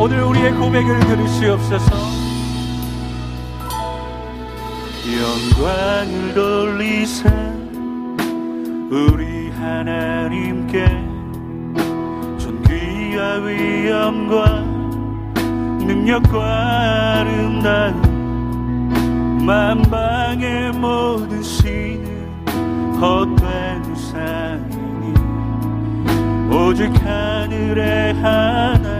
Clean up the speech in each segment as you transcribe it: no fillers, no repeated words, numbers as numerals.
오늘 우리의 고백을 들으시옵소서. 영광을 돌리사 우리 하나님께 존귀와 위엄과 능력과 아름다움 만방의 모든 신은 헛된 우상이니 오직 하늘의 하나님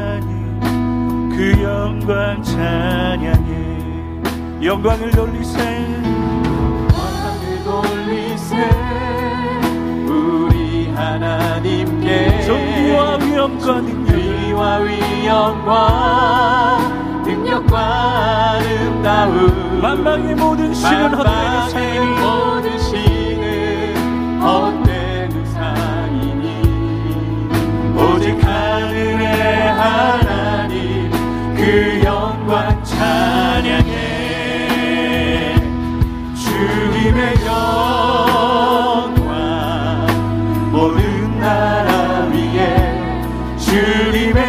그 영광 찬양해. 영광을 돌리세 영광을 돌리세 우리 하나님께 존귀와 위엄과 능력과 아름다움 만방의 모든 신은 헛된 우상이니 오직 하늘의 하나님 그 영광 찬양해. 주님의 영광 모든 나라 위에 주님의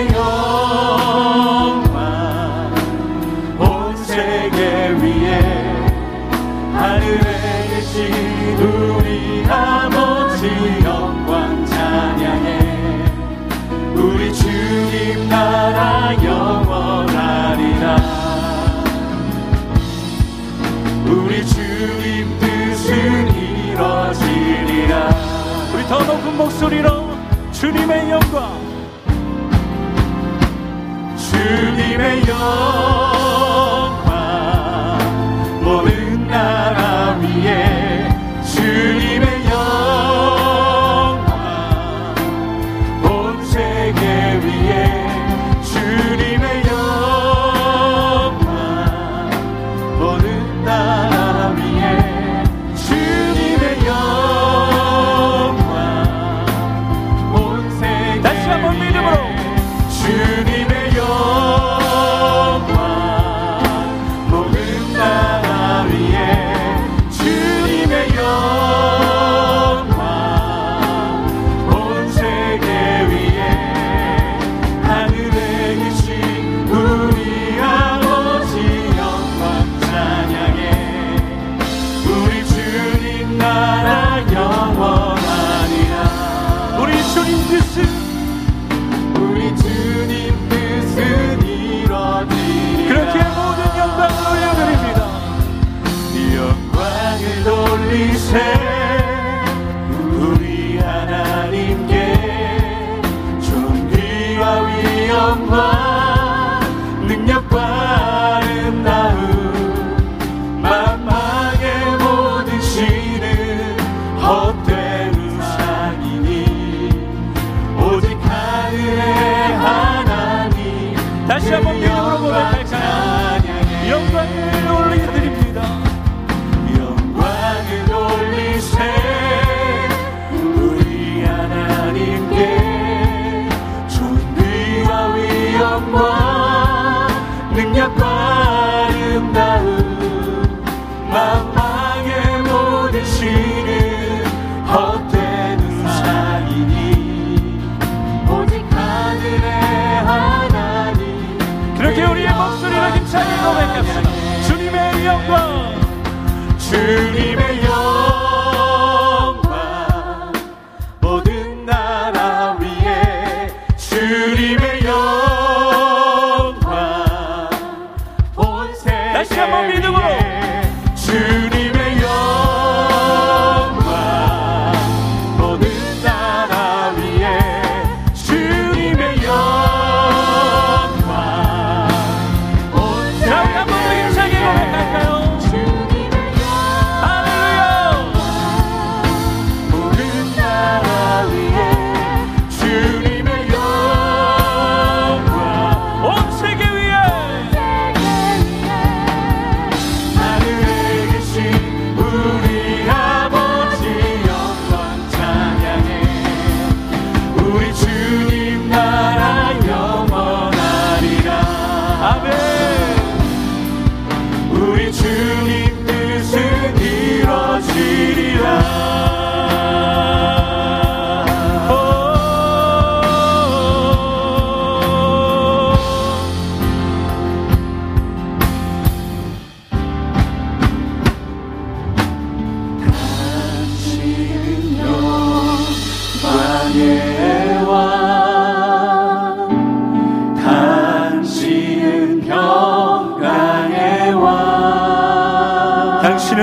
우리 아버지 영광 찬양해. 우리 주님 나라 영원하리라. 우리 주님 뜻은 이루어지리라. 우리 더 높은 목소리로 주님의 영광 주님의 영광 모든 나라 위에 주님의 영광 온 세계 위에 주님의 영광 모든 나라 위에 주님의 영광 온 세계 위에 다시 한번 믿음으로 주님의 영광 모든 나라 위에 주님의 영광 우리 하나님께 존귀와 위엄과 능력과 아름다움 만방의 모든 신은 헛된 우상이니 오직 하늘의 하나님 다시 한번 영광 고백할까요? 영광을 올려드립니다. 우리 하나님께 존귀와 위엄과 능력과 아름다움 만방의 모든 신은 헛된 우상이니 오직 하늘의 하나님 그렇게 우리의 목소리를 힘차게 고백합시다. 주님의 영광 주님의 영광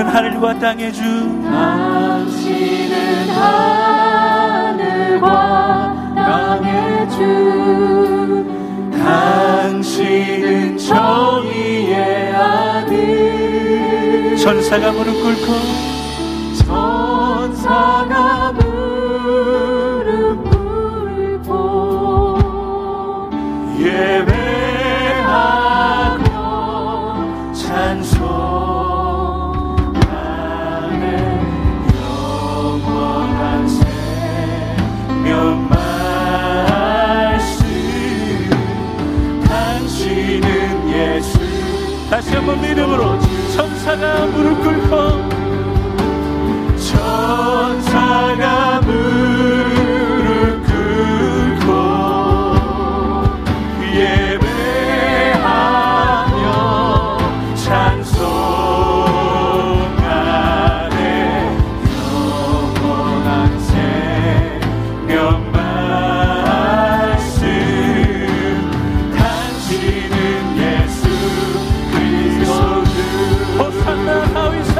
당신은 하늘과 땅의 주, 당신은 하늘과 땅의 주, 당신은 정의의 아들. 천사가 무릎 꿇고, 천사가 무릎 꿇고 예배하며 찬송하네. 영원한 생명 말씀, 당신은 예수. 다시 한번 믿음으로. 천사가 무릎 꿇고, 천사가 무릎 꿇고 예배하며 찬송하네. 영원한 생명 말씀, 당신은 예수 그리스도. 호산나 다윗의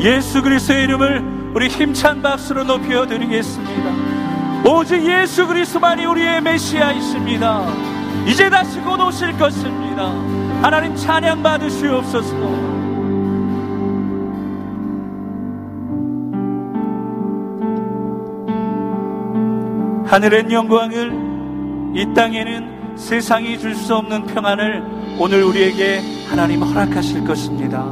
예수 그리스도의 이름을 우리 힘찬 박수로 높여드리겠습니다. 오직 예수 그리스도만이 우리의 메시아이십니다. 이제 다시 곧 오실 것입니다. 하나님 찬양 받으시옵소서. 하늘엔 영광을, 이 땅에는 세상이 줄 수 없는 평안을 오늘 우리에게 하나님 허락하실 것입니다.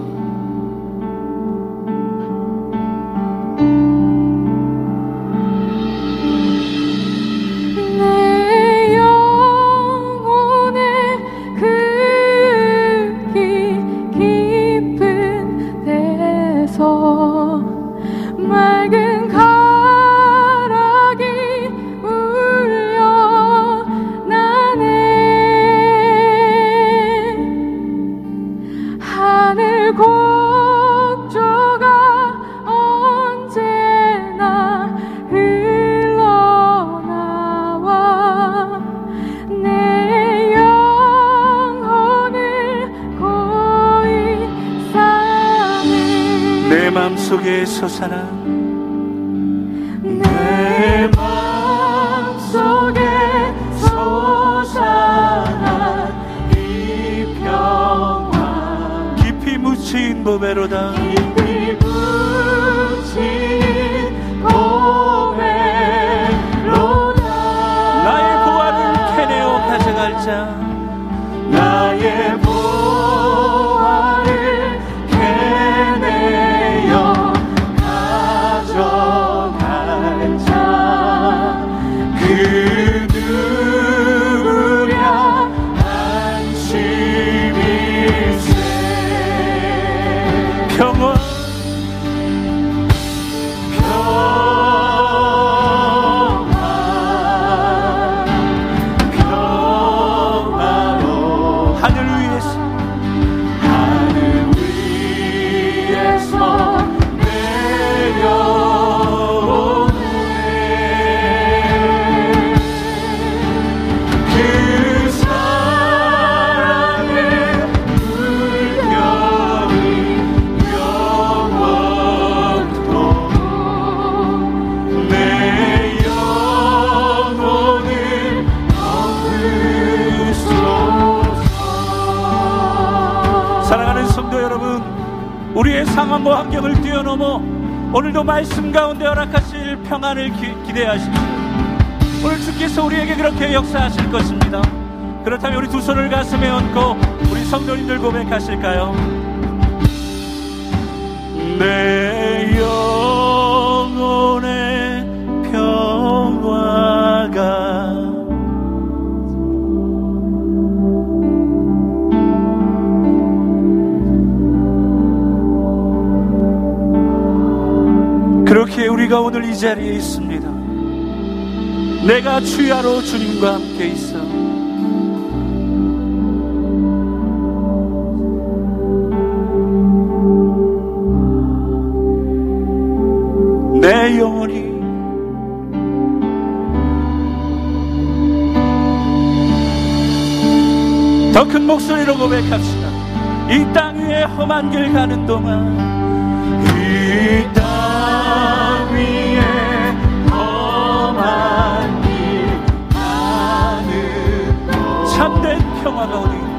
내 맘속에 솟아난 이 평화, 깊이 묻힌 보배로다. 깊이 묻힌 보배로다. 나의 보화를 캐내어 가져갈 자, 나의 보화를 캐내어 우리의 상황과 환경을 뛰어넘어 오늘도 말씀 가운데 허락하실 평안을 기대하십니다. 오늘 주께서 우리에게 그렇게 역사하실 것입니다. 그렇다면 우리 두 손을 가슴에 얹고 우리 성도님들 고백하실까요? 내 영혼의 평화가 그렇게 우리가 오늘 이 자리에 있습니다. 내가 주야로 주님과 함께 있어 내 영혼이 더 큰 목소리로 고백합시다. 이 땅 위에 험한 길 가는 동안 이 땅 위에 험한 길 가는 동안 참된 평화가 어디 있나?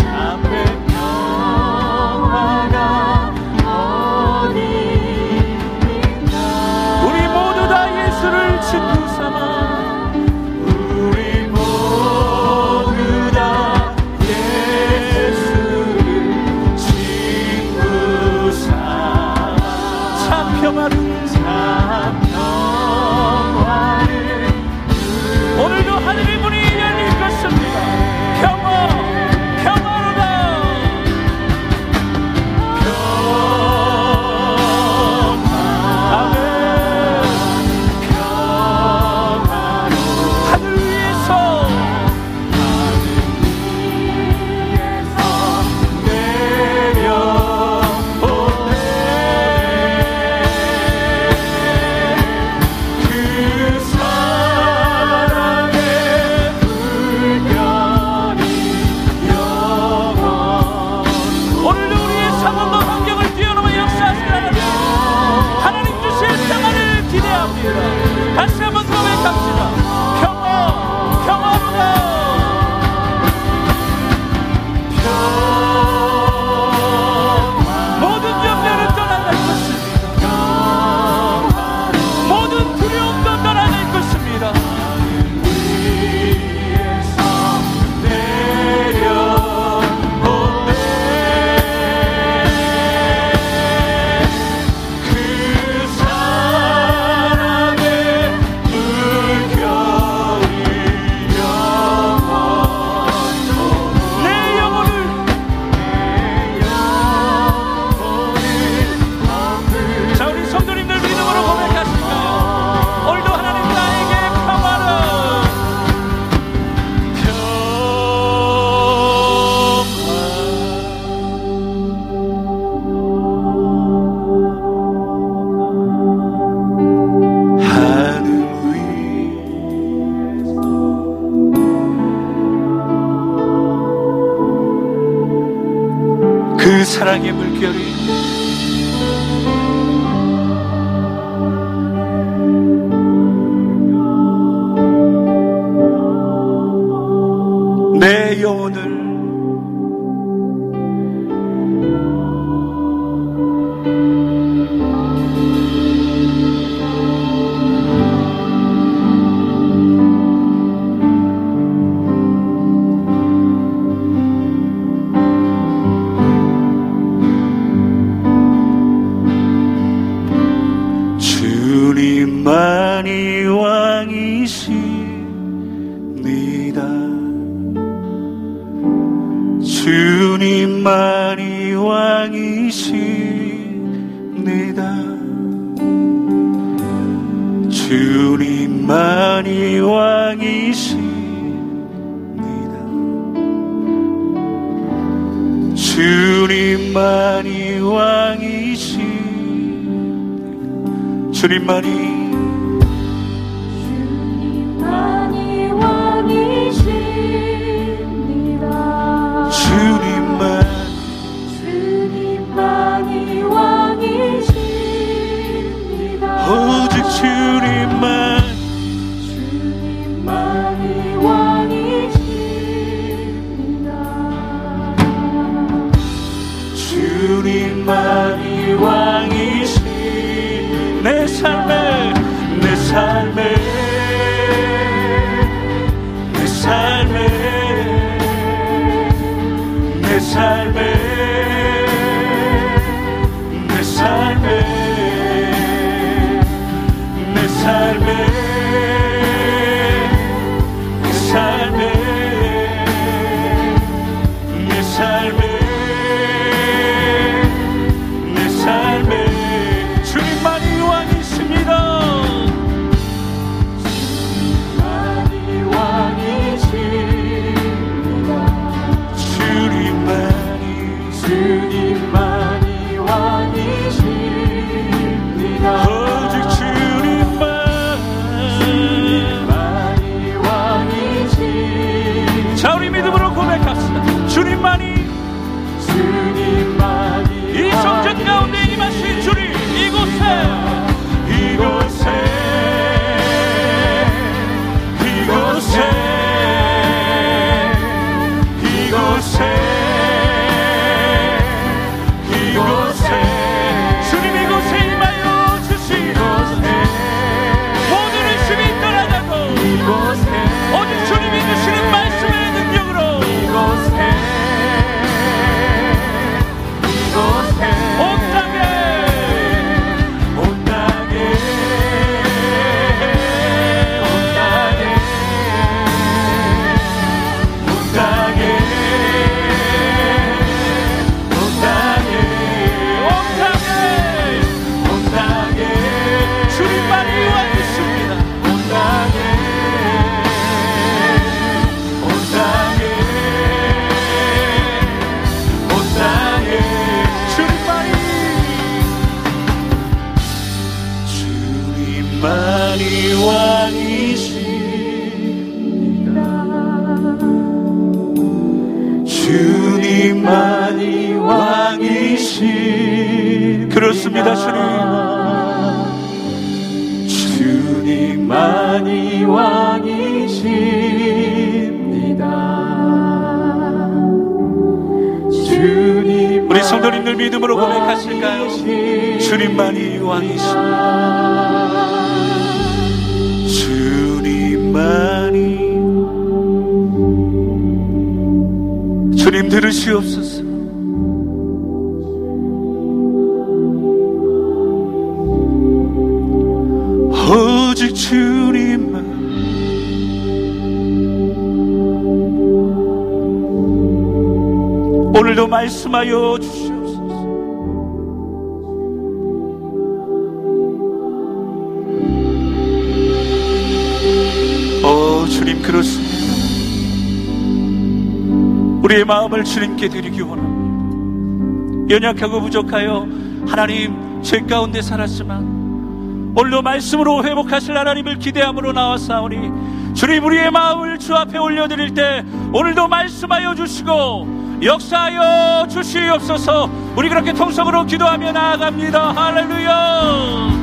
참된 평화가 친구 삼아 우리 모두 다 예수를 친구 삼아 참 평화를 오늘도 하늘의 문이 열릴 것입니다. 사랑의 물결이 내 주님만이 왕이십니다. 주님만이 왕이십니다. 오직 주님만이 왕이십니다. 주님만이 왕이신 내 삶에 주님만이 왕이십니다. 주님만이 왕이십니다. 주님만이 왕이십니다. 오직 주님만이 왕이십니다. 자, 우리 믿음으로 고백합시다. 주님만이 이 성전 가운데 임하신 주님, 이곳에 주님 이곳에 임하여 주시옵소서. 모든 의심이 떠나가고 오직 주님이 주시는 말씀의 능력으로 주님만이 왕이십니다. 주님만이 왕이십니다. 그렇습니다. 주님만이 왕이십니다. 주님, 우리 성도님들 믿음으로 고백하실까요? 주님만이 왕이십니다. 주님 들으시옵소서. 오직 주님만 오늘도 말씀하여 주시옵소서. 주님, 그렇습니다. 우리의 마음을 주님께 드리기 원합니다. 연약하고 부족하여 하나님 죄 가운데 살았지만 오늘도 말씀으로 회복하실 하나님을 기대함으로 나왔사오니, 주님, 우리의 마음을 주 앞에 올려드릴 때 오늘도 말씀하여 주시고 역사하여 주시옵소서. 우리 그렇게 통성으로 기도하며 나아갑니다. 할렐루야.